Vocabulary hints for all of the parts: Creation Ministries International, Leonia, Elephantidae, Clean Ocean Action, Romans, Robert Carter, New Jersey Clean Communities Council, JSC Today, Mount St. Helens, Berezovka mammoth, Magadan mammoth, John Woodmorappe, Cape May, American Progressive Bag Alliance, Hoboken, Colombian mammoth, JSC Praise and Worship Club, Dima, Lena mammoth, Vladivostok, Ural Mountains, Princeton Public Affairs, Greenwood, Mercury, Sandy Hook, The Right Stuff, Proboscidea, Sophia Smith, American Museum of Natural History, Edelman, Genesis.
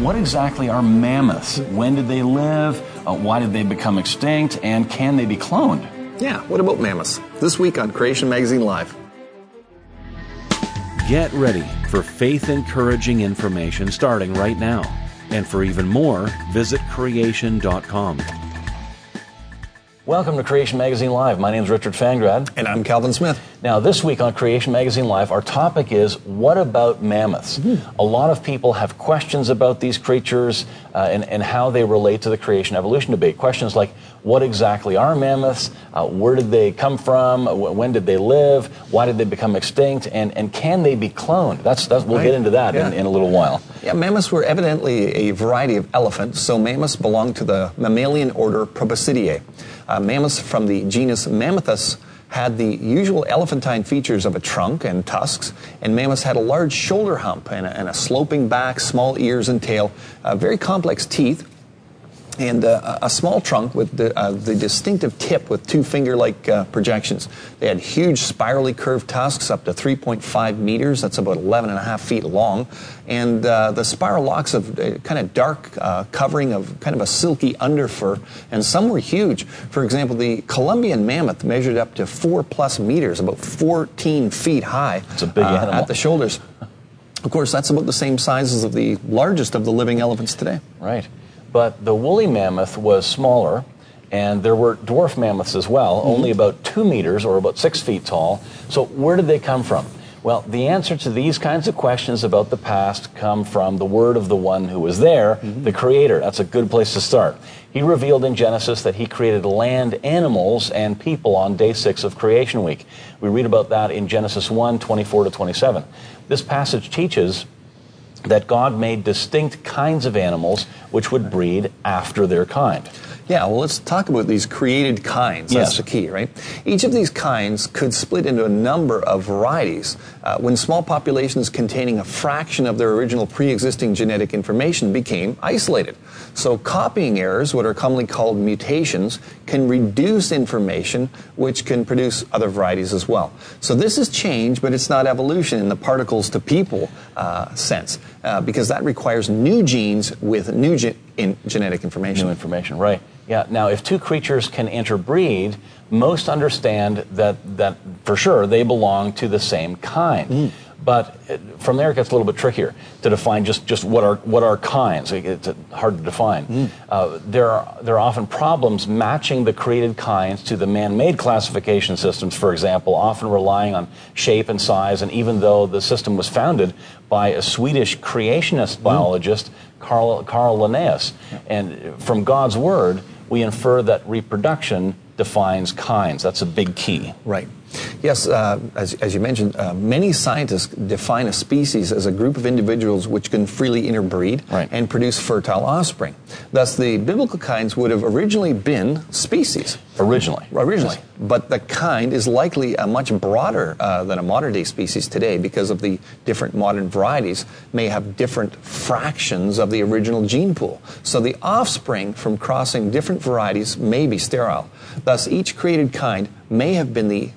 What exactly are mammoths? When did they live? Why did they become extinct? And can they be cloned? Yeah, what about mammoths? This week on Creation Magazine Live. Get ready for faith-encouraging information starting right now. And for even more, visit creation.com. Welcome to Creation Magazine Live. My name is Richard Fangrad. And I'm Calvin Smith. Now, this week on Creation Magazine Live, our topic is, what about mammoths? Mm-hmm. A lot of people have questions about these creatures and how they relate to the creation-evolution debate. Questions like, what exactly are mammoths? Where did they come from? When did they live? Why did they become extinct? And can they be cloned? We'll get into that in a little while. Yeah, mammoths were evidently a variety of elephants, so mammoths belong to the mammalian order Proboscidea. Mammoths from the genus Mammuthus had the usual elephantine features of a trunk and tusks, and mammoths had a large shoulder hump and a sloping back, small ears and tail, very complex teeth, and a small trunk with the distinctive tip with two finger-like projections. They had huge spirally curved tusks up to 3.5 meters, that's about 11 and a half feet long, and the spiral locks of kind of dark covering of kind of a silky underfur, and some were huge. For example, the Colombian mammoth measured up to 4+ meters, about 14 feet high. It's a big animal. At the shoulders. Of course, that's about the same size as of the largest of the living elephants today. Right. But the woolly mammoth was smaller, and there were dwarf mammoths as well, mm-hmm. only about 2 meters or about 6 feet tall. So where did they come from? Well, the answer to these kinds of questions about the past come from the word of the one who was there, mm-hmm. the Creator. That's a good place to start. He revealed in Genesis that he created land, animals, and people on day 6 of Creation Week. We read about that in Genesis 1:24-27. This passage teaches that God made distinct kinds of animals which would breed after their kind. Yeah, well, let's talk about these created kinds. Yes. That's the key, right? Each of these kinds could split into a number of varieties. When small populations containing a fraction of their original pre-existing genetic information became isolated. So copying errors, what are commonly called mutations, can reduce information, which can produce other varieties as well. So this is change, but it's not evolution in the particles to people sense, because that requires new genes with new genetic information. New information, right. Yeah, now if two creatures can interbreed, most understand that for sure they belong to the same kind. Mm. But from there it gets a little bit trickier to define just what are kinds. It's hard to define. Mm. There are often problems matching the created kinds to the man-made classification systems, for example, often relying on shape and size, and even though the system was founded by a Swedish creationist biologist, Carl Linnaeus. And from God's word, we infer that reproduction defines kinds. That's a big key. Right. Yes, as you mentioned, many scientists define a species as a group of individuals which can freely interbreed and produce fertile offspring. Thus, the biblical kinds would have originally been species. Originally. But the kind is likely a much broader than a modern-day species today because of the different modern varieties may have different fractions of the original gene pool. So the offspring from crossing different varieties may be sterile. Thus, each created kind may have been the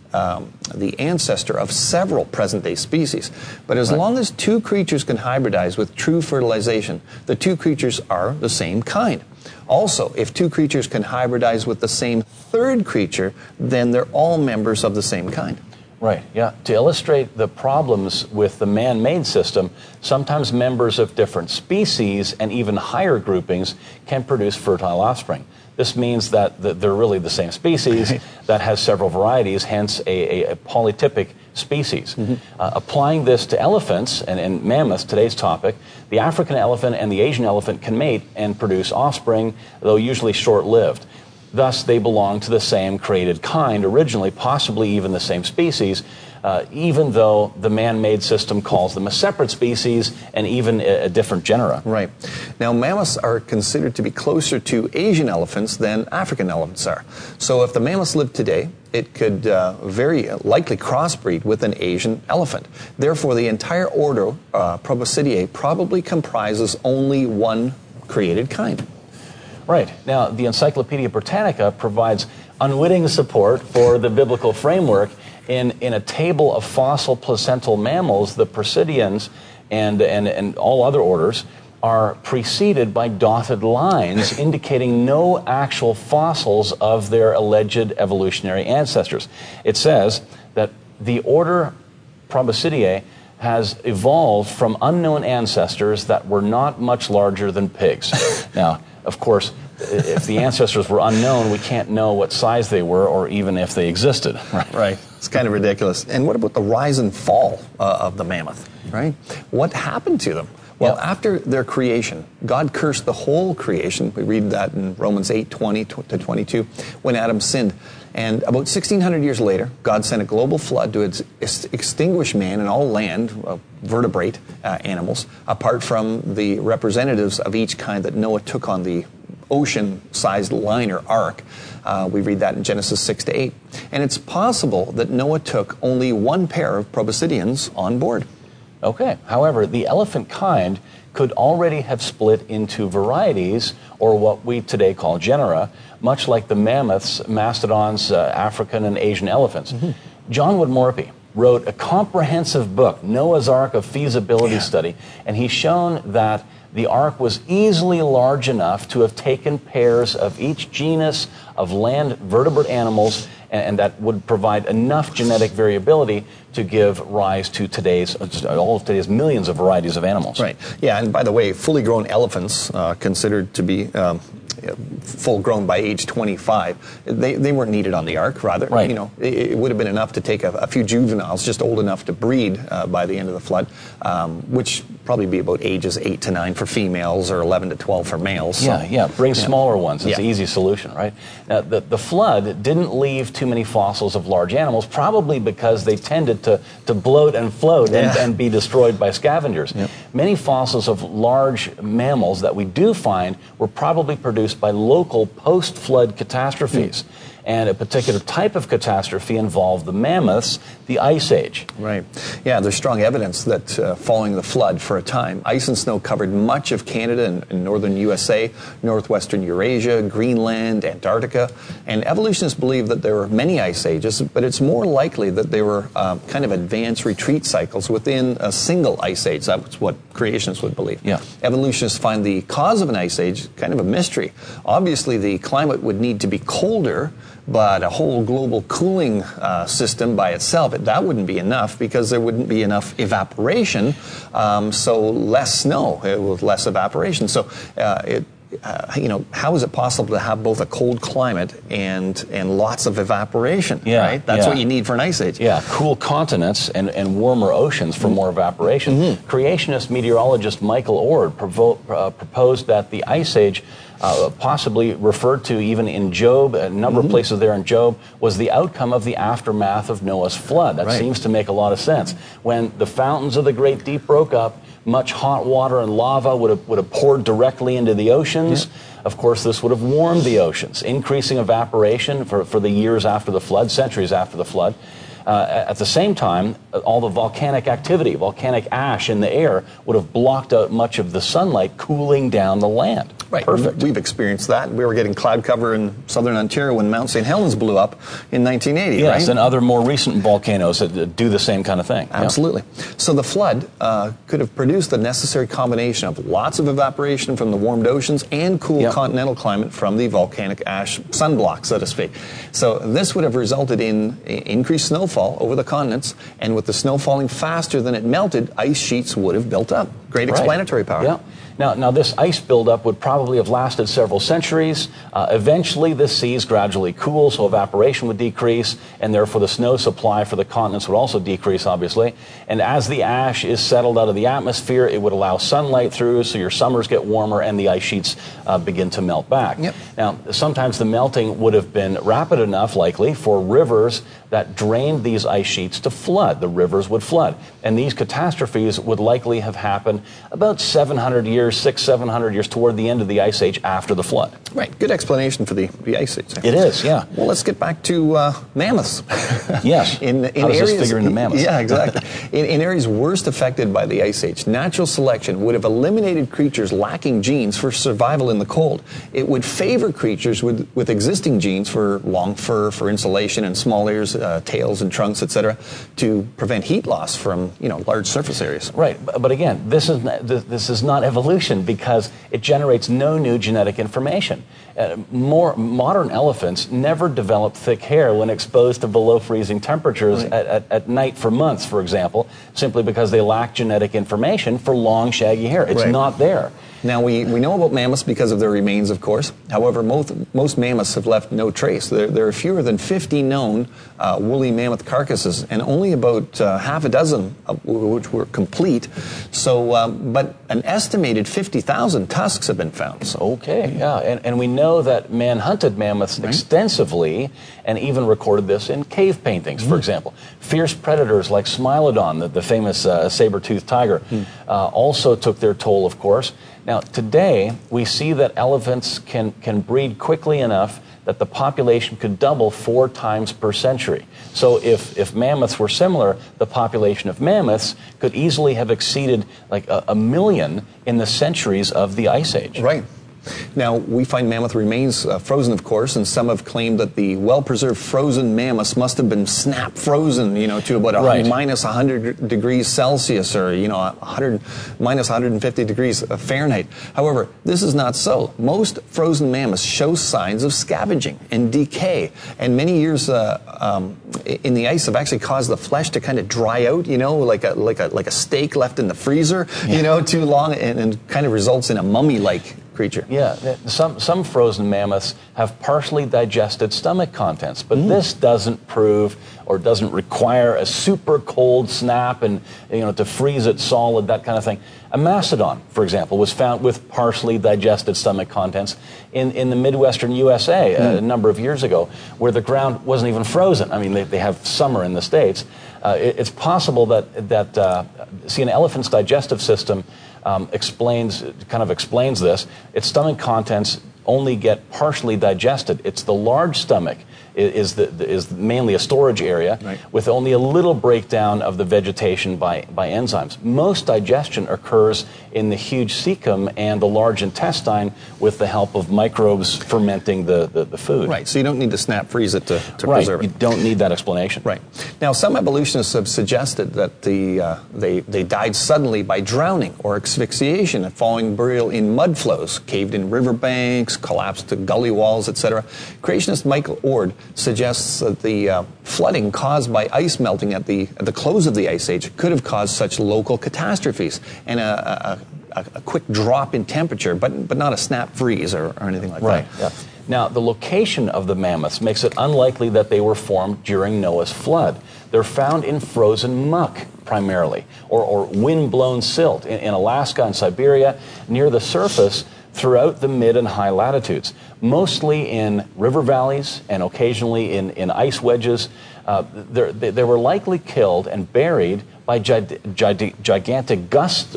ancestor of several present-day species. But as long as two creatures can hybridize with true fertilization, the two creatures are the same kind. Also, if two creatures can hybridize with the same third creature, then they're all members of the same kind. Right, yeah. To illustrate the problems with the man-made system, sometimes members of different species and even higher groupings can produce fertile offspring. This means that they're really the same species that has several varieties, hence a polytypic species. Mm-hmm. Applying this to elephants and mammoths, today's topic, the African elephant and the Asian elephant can mate and produce offspring, though usually short-lived. Thus, they belong to the same created kind originally, possibly even the same species, even though the man-made system calls them a separate species and even a different genera. Right. Now, mammoths are considered to be closer to Asian elephants than African elephants are. So if the mammoths lived today, it could very likely crossbreed with an Asian elephant. Therefore, the entire order, Proboscidea, probably comprises only one created kind. Right. Now, the Encyclopedia Britannica provides unwitting support for the biblical framework in a table of fossil placental mammals, the Proboscideans and all other orders. are preceded by dotted lines indicating no actual fossils of their alleged evolutionary ancestors. It says that the order Proboscidea has evolved from unknown ancestors that were not much larger than pigs. Now, of course, if the ancestors were unknown, we can't know what size they were or even if they existed. Right. It's kind of ridiculous. And what about the rise and fall of the mammoth, right? What happened to them? Well, after their creation, God cursed the whole creation. We read that in Romans 8:20 to 22, when Adam sinned. And about 1,600 years later, God sent a global flood to extinguish man and all land, vertebrate animals, apart from the representatives of each kind that Noah took on the ocean-sized liner ark. We read that in Genesis 6 to 8. And it's possible that Noah took only one pair of proboscideans on board. Okay. However, the elephant kind could already have split into varieties, or what we today call genera, much like the mammoths, mastodons, African and Asian elephants. Mm-hmm. John Woodmorappe wrote a comprehensive book, Noah's Ark, a feasibility study, and he's shown that the ark was easily large enough to have taken pairs of each genus of land vertebrate animals, and that would provide enough genetic variability to give rise to today's, all of today's millions of varieties of animals. Right. Yeah, and by the way, fully grown elephants, considered to be full grown by age 25, they weren't needed on the ark, rather. Right. You know, it would have been enough to take a few juveniles just old enough to breed by the end of the flood, which probably be about ages 8 to 9 for females or 11 to 12 for males. So, bring smaller ones. It's an easy solution, right? Now, the flood didn't leave too many fossils of large animals, probably because they tended to bloat and float and be destroyed by scavengers. Yep. Many fossils of large mammals that we do find were probably produced by local post-flood catastrophes. Mm. And a particular type of catastrophe involved the mammoths, the Ice Age. Right. Yeah, there's strong evidence that following the flood for a time, ice and snow covered much of Canada and northern USA, northwestern Eurasia, Greenland, Antarctica. And evolutionists believe that there were many ice ages, but it's more likely that they were kind of advanced retreat cycles within a single ice age. That's what creationists would believe. Yeah. Evolutionists find the cause of an ice age kind of a mystery. Obviously, the climate would need to be colder, but a whole global cooling system by itself, that wouldn't be enough because there wouldn't be enough evaporation, so less snow with less evaporation. So, you know, how is it possible to have both a cold climate and lots of evaporation, right? That's what you need for an ice age. Yeah, cool continents and warmer oceans for more evaporation. Mm-hmm. Creationist meteorologist Michael Oard proposed that the ice age, possibly referred to even in Job, a number of places there in Job, was the outcome of the aftermath of Noah's flood. That seems to make a lot of sense. When the fountains of the great deep broke up, much hot water and lava would have poured directly into the oceans. Yeah. Of course, this would have warmed the oceans, increasing evaporation for the years after the flood, centuries after the flood. At the same time, all the volcanic activity, volcanic ash in the air, would have blocked out much of the sunlight, cooling down the land. Right. Perfect. We've experienced that. We were getting cloud cover in southern Ontario when Mount St. Helens blew up in 1980, right? Yes, and other more recent volcanoes that do the same kind of thing. Absolutely. Yeah. So the flood could have produced the necessary combination of lots of evaporation from the warmed oceans and cool continental climate from the volcanic ash sunblock, so to speak. So this would have resulted in increased snowfall over the continents, and with the snow falling faster than it melted, ice sheets would have built up. Great explanatory power. Yeah. Now, this ice buildup would probably have lasted several centuries. Eventually, the seas gradually cool, so evaporation would decrease, and therefore the snow supply for the continents would also decrease, obviously. And as the ash is settled out of the atmosphere, it would allow sunlight through, so your summers get warmer and the ice sheets begin to melt back. Yep. Now, sometimes the melting would have been rapid enough, likely, for rivers that drained these ice sheets to flood. The rivers would flood. And these catastrophes would likely have happened about 700 years toward the end of the Ice Age after the flood. Right. Good explanation for the Ice Age. It is, yeah. Well, let's get back to mammoths. Yes. How does this figure into mammoths? Yeah, exactly. in areas worst affected by the Ice Age, natural selection would have eliminated creatures lacking genes for survival in the cold. It would favor creatures with existing genes for long fur, for insulation, and small ears, tails, and trunks, etc., to prevent heat loss from large surface areas. Right. But again, this is this is not evolution because it generates no new genetic information. More modern elephants never develop thick hair when exposed to below freezing temperatures at night for months, for example, simply because they lack genetic information for long, shaggy hair. It's not there. Now, we know about mammoths because of their remains, of course. However, most mammoths have left no trace. There are fewer than 50 known woolly mammoth carcasses, and only about half a dozen which were complete. So, but an estimated 50,000 tusks have been found. So. Okay, yeah, and we know that man hunted mammoths extensively and even recorded this in cave paintings, for example. Fierce predators like Smilodon, the famous saber-toothed tiger, also took their toll, of course. Now, today, we see that elephants can breed quickly enough that the population could double 4 times per century. So if mammoths were similar, the population of mammoths could easily have exceeded like a million in the centuries of the Ice Age. Right. Now, we find mammoth remains frozen, of course, and some have claimed that the well-preserved frozen mammoths must have been snap-frozen, you know, to about minus 100 degrees Celsius or, you know, minus 150 degrees Fahrenheit. However, this is not so. Most frozen mammoths show signs of scavenging and decay, and many years in the ice have actually caused the flesh to kind of dry out, you know, like a steak left in the freezer, you know, too long, and kind of results in a mummy-like creature. Yeah, some frozen mammoths have partially digested stomach contents, but this doesn't prove or doesn't require a super cold snap and, you know, to freeze it solid, that kind of thing. A mastodon, for example, was found with partially digested stomach contents in the Midwestern USA a number of years ago, where the ground wasn't even frozen. I mean, they have summer in the States. It's possible that an elephant's digestive system explains this. Its stomach contents only get partially digested. It's the large stomach is mainly a storage area with only a little breakdown of the vegetation by enzymes. Most digestion occurs in the huge cecum and the large intestine with the help of microbes fermenting the food. Right, so you don't need to snap freeze it to preserve it. Right, you don't need that explanation. Right. Now, some evolutionists have suggested that they died suddenly by drowning or asphyxiation and following burial in mud flows, caved in riverbanks, collapsed to gully walls, etc. Creationist Michael Oard suggests that the flooding caused by ice melting at the close of the Ice Age could have caused such local catastrophes and a quick drop in temperature, but not a snap freeze or anything like that. Yeah. Now, the location of the mammoths makes it unlikely that they were formed during Noah's flood. They're found in frozen muck, primarily, or wind-blown silt in Alaska and Siberia, near the surface throughout the mid and high latitudes, mostly in river valleys and occasionally in ice wedges. They were likely killed and buried by gigantic dust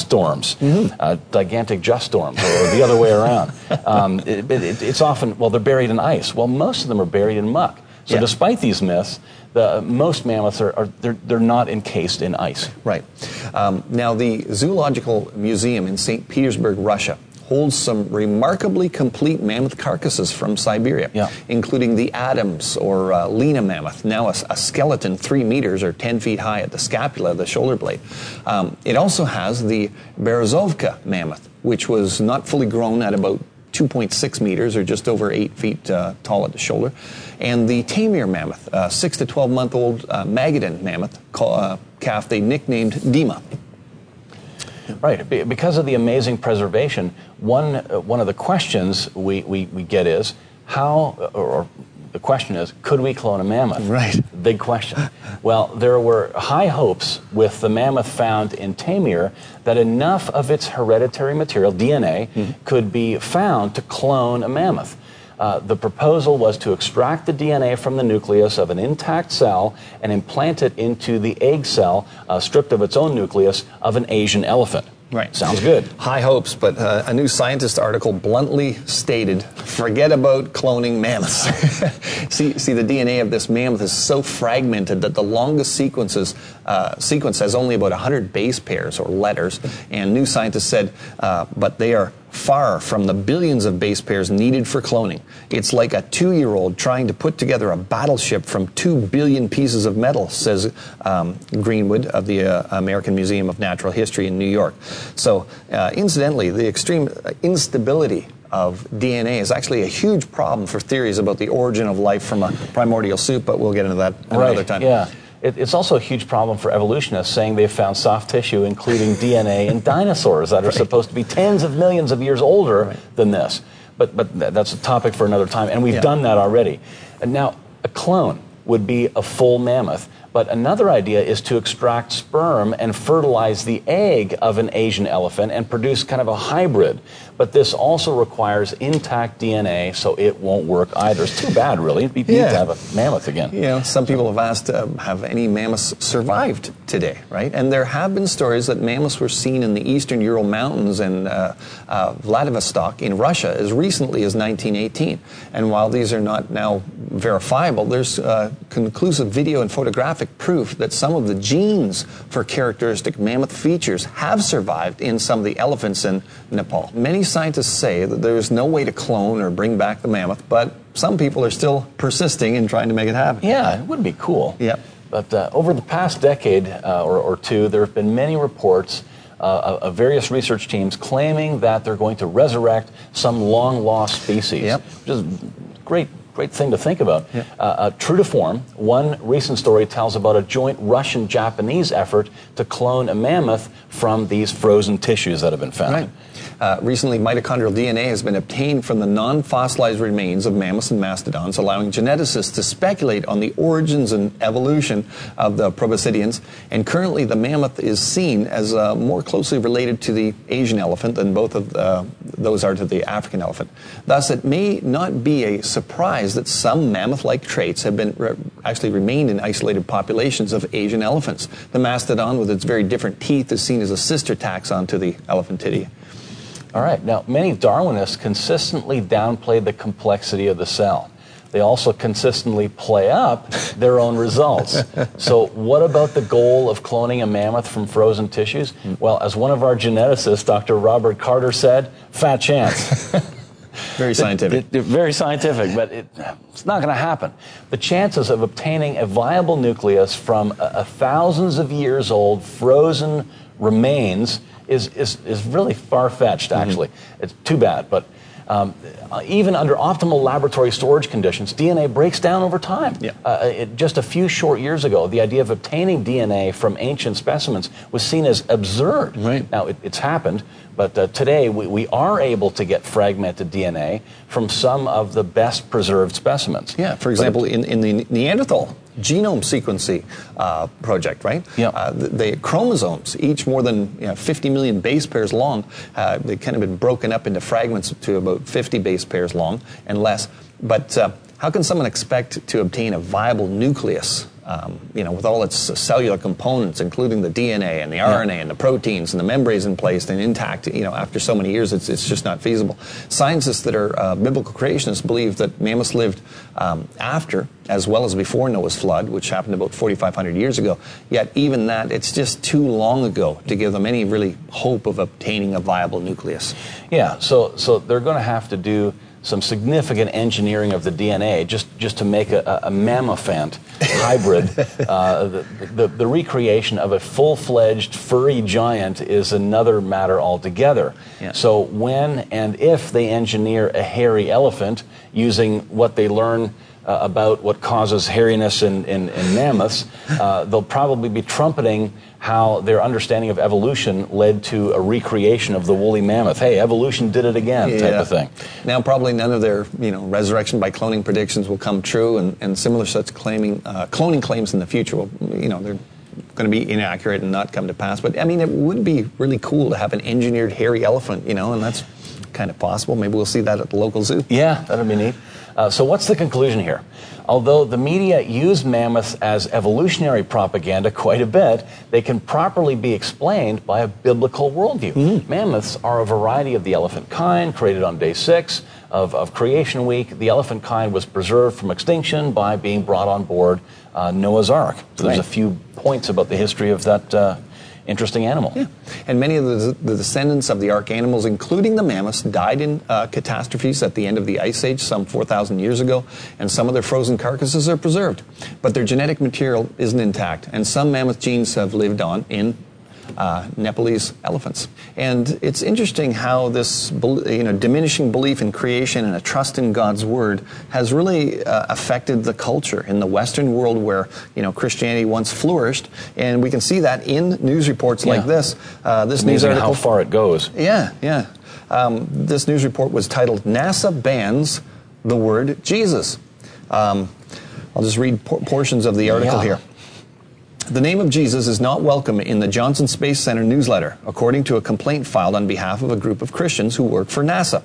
storms, gigantic just storms, or the other way around. It's often, well, they're buried in ice. Well, most of them are buried in muck. So despite these myths, most mammoths they're not encased in ice. Right. Now, the Zoological Museum in St. Petersburg, Russia, holds some remarkably complete mammoth carcasses from Siberia, including the Adams or Lena mammoth, now a skeleton 3 meters or 10 feet high at the scapula of the shoulder blade. It also has the Berezovka mammoth, which was not fully grown at about 2.6 meters or just over 8 feet tall at the shoulder, and the Taimyr mammoth, 6 to 12-month-old Magadan mammoth calf they nicknamed Dima. Right. Because of the amazing preservation, one of the questions we get is how, or the question is, could we clone a mammoth? Right. Big question. Well, there were high hopes with the mammoth found in Taimyr that enough of its hereditary material, DNA, could be found to clone a mammoth. The proposal was to extract the DNA from the nucleus of an intact cell and implant it into the egg cell, stripped of its own nucleus, of an Asian elephant. Right. Sounds good. High hopes, but a New Scientist article bluntly stated, forget about cloning mammoths. see, the DNA of this mammoth is so fragmented that the longest sequence has only about 100 base pairs or letters, and New Scientist said, but they are far from the billions of base pairs needed for cloning. It's like a 2-year-old trying to put together a battleship from 2 billion pieces of metal, says Greenwood of the American Museum of Natural History in New York. So, incidentally, the extreme instability of DNA is actually a huge problem for theories about the origin of life from a primordial soup, but we'll get into that another time. Yeah. It's also a huge problem for evolutionists, saying they've found soft tissue, including DNA, in dinosaurs that are supposed to be tens of millions of years older than this. But that's a topic for another time, and we've done that already. And now, a clone would be a full mammoth. But another idea is to extract sperm and fertilize the egg of an Asian elephant and produce kind of a hybrid. But this also requires intact DNA, so it won't work either. It's too bad, really. It'd be neat to have a mammoth again. You know, some people have asked, have any mammoths survived today, right? And there have been stories that mammoths were seen in the eastern Ural Mountains and Vladivostok in Russia as recently as 1918. And while these are not now verifiable, there's conclusive video and photographic proof that some of the genes for characteristic mammoth features have survived in some of the elephants in Nepal. Many scientists say that there is no way to clone or bring back the mammoth, but some people are still persisting and trying to make it happen. Yeah, it would be cool. Yeah. But over the past decade or two, there have been many reports of various research teams claiming that they're going to resurrect some long-lost species, which is great thing to think about. True to form, one recent story tells about a joint Russian-Japanese effort to clone a mammoth from these frozen tissues that have been found. Right. Recently, mitochondrial DNA has been obtained from the non-fossilized remains of mammoths and mastodons, allowing geneticists to speculate on the origins and evolution of the proboscideans. And currently, the mammoth is seen as more closely related to the Asian elephant than both of those are to the African elephant. Thus, it may not be a surprise that some mammoth-like traits have been actually remained in isolated populations of Asian elephants. The mastodon, with its very different teeth, is seen as a sister taxon to the Elephantidae. All right. Now, many Darwinists consistently downplayed the complexity of the cell. They also consistently play up their own results. So what about the goal of cloning a mammoth from frozen tissues? Well, as one of our geneticists, Dr. Robert Carter, said, fat chance. Very scientific. Very scientific, but it's not going to happen. The chances of obtaining a viable nucleus from a thousands of years old frozen remains is really far-fetched, actually. It's too bad, but even under optimal laboratory storage conditions, DNA breaks down over time. Just a few short years ago, the idea of obtaining DNA from ancient specimens was seen as absurd. Right. Now, it's happened, but today we are able to get fragmented DNA from some of the best preserved specimens. Yeah, for example, in the Neanderthal genome sequencing project, right? Yeah. The chromosomes, each more than 50 million base pairs long, they've kind of been broken up into fragments to about 50 base pairs long and less. But how can someone expect to obtain a viable nucleus, with all its cellular components, including the DNA and the RNA and the proteins and the membranes in place and intact, after so many years, it's just not feasible. Scientists that are biblical creationists believe that mammoths lived after, as well as before Noah's flood, which happened about 4,500 years ago. Yet even that, it's just too long ago to give them any really hope of obtaining a viable nucleus. Yeah, so they're going to have to do some significant engineering of the DNA just to make a mammophant hybrid. The recreation of a full-fledged furry giant is another matter altogether. Yeah. So when and if they engineer a hairy elephant using what they learn about what causes hairiness in mammoths, they'll probably be trumpeting how their understanding of evolution led to a recreation of the woolly mammoth. Hey, evolution did it again, type of thing. Now, probably none of their resurrection by cloning predictions will come true, and similar such cloning claims in the future will, they're going to be inaccurate and not come to pass. But I mean, it would be really cool to have an engineered hairy elephant, and that's kind of possible. Maybe we'll see that at the local zoo. Yeah, that'd be neat. So what's the conclusion here? Although the media use mammoths as evolutionary propaganda quite a bit, they can properly be explained by a biblical worldview. Mammoths are a variety of the elephant kind, created on day 6 of Creation Week. The elephant kind was preserved from extinction by being brought on board Noah's Ark. So there's a few points about the history of that interesting animal. Yeah. And many of the descendants of the Ark animals, including the mammoths, died in catastrophes at the end of the Ice Age some 4,000 years ago, and some of their frozen carcasses are preserved. But their genetic material isn't intact, and some mammoth genes have lived on in Nepalese elephants. And it's interesting how this diminishing belief in creation and a trust in God's word has really affected the culture in the Western world where Christianity once flourished, and we can see that in news reports like this. This news article, how far it goes. Yeah. This news report was titled "NASA Bans the Word Jesus." I'll just read portions of the article here. The name of Jesus is not welcome in the Johnson Space Center newsletter, according to a complaint filed on behalf of a group of Christians who work for NASA.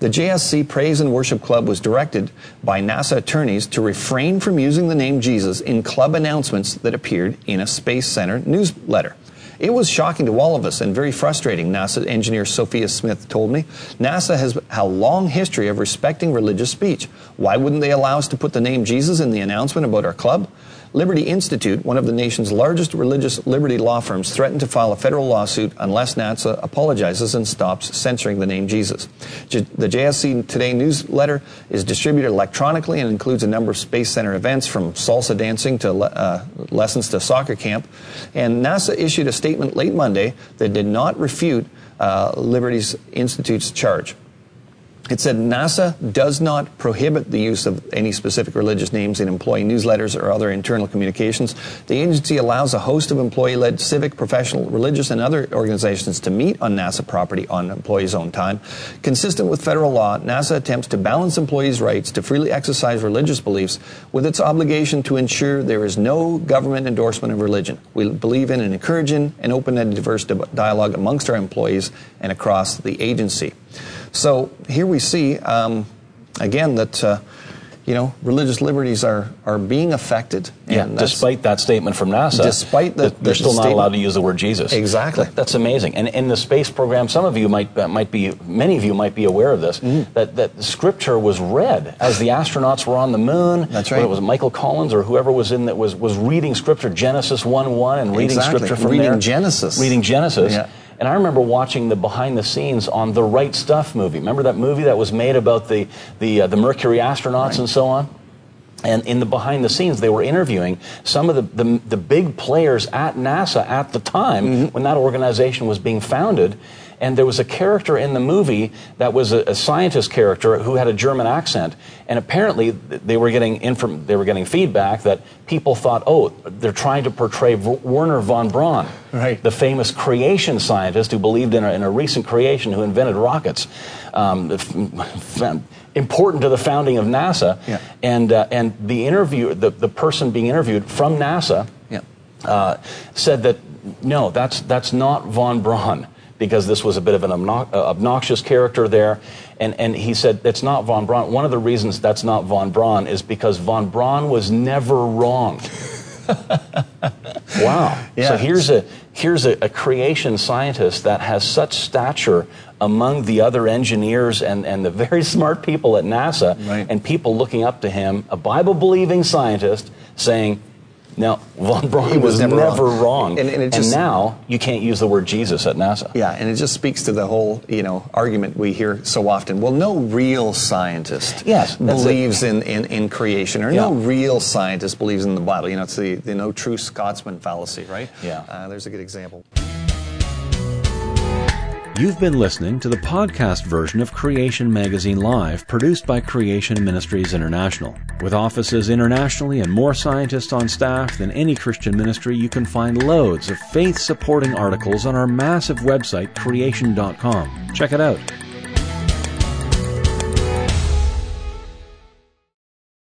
The JSC Praise and Worship Club was directed by NASA attorneys to refrain from using the name Jesus in club announcements that appeared in a Space Center newsletter. It was shocking to all of us and very frustrating, NASA engineer Sophia Smith told me. NASA has a long history of respecting religious speech. Why wouldn't they allow us to put the name Jesus in the announcement about our club? Liberty Institute, one of the nation's largest religious liberty law firms, threatened to file a federal lawsuit unless NASA apologizes and stops censoring the name Jesus. The JSC Today newsletter is distributed electronically and includes a number of Space Center events, from salsa dancing to lessons to soccer camp. And NASA issued a statement late Monday that did not refute Liberty Institute's charge. It said NASA does not prohibit the use of any specific religious names in employee newsletters or other internal communications. The agency allows a host of employee-led civic, professional, religious, and other organizations to meet on NASA property on employees' own time. Consistent with federal law, NASA attempts to balance employees' rights to freely exercise religious beliefs with its obligation to ensure there is no government endorsement of religion. We believe in and encourage in an open and diverse dialogue amongst our employees and across the agency. So here we see, again, that, religious liberties are being affected. And despite that statement from NASA, despite they're still not allowed to use the word Jesus. Exactly. That's amazing. And in the space program, many of you might be aware of this, that scripture was read as the astronauts were on the moon. That's right. It was Michael Collins or whoever was in that was reading scripture, Genesis 1:1, and reading scripture from there. Reading Genesis. Yeah. And I remember watching the behind-the-scenes on the Right Stuff movie. Remember that movie that was made about the Mercury astronauts and so on? And in the behind-the-scenes, they were interviewing some of the big players at NASA at the time when that organization was being founded. And there was a character in the movie that was a scientist character who had a German accent, and apparently they were getting feedback that people thought, oh, they're trying to portray Werner von Braun, the famous creation scientist who believed in a recent creation, who invented rockets, important to the founding of NASA, and the person being interviewed from NASA said that no, that's not von Braun, because this was a bit of an obnoxious character there. And he said, that's not von Braun. One of the reasons that's not von Braun is because von Braun was never wrong. Wow. Yeah. So here's a creation scientist that has such stature among the other engineers and the very smart people at NASA, and people looking up to him, a Bible-believing scientist, saying, now, von Braun was never wrong. And now you can't use the word Jesus at NASA. Yeah, and it just speaks to the whole, argument we hear so often. Well, no real scientist believes in creation, or no real scientist believes in the Bible. It's the no true Scotsman fallacy, right? Yeah. There's a good example. You've been listening to the podcast version of Creation Magazine Live, produced by Creation Ministries International. With offices internationally and more scientists on staff than any Christian ministry, you can find loads of faith-supporting articles on our massive website, creation.com. Check it out.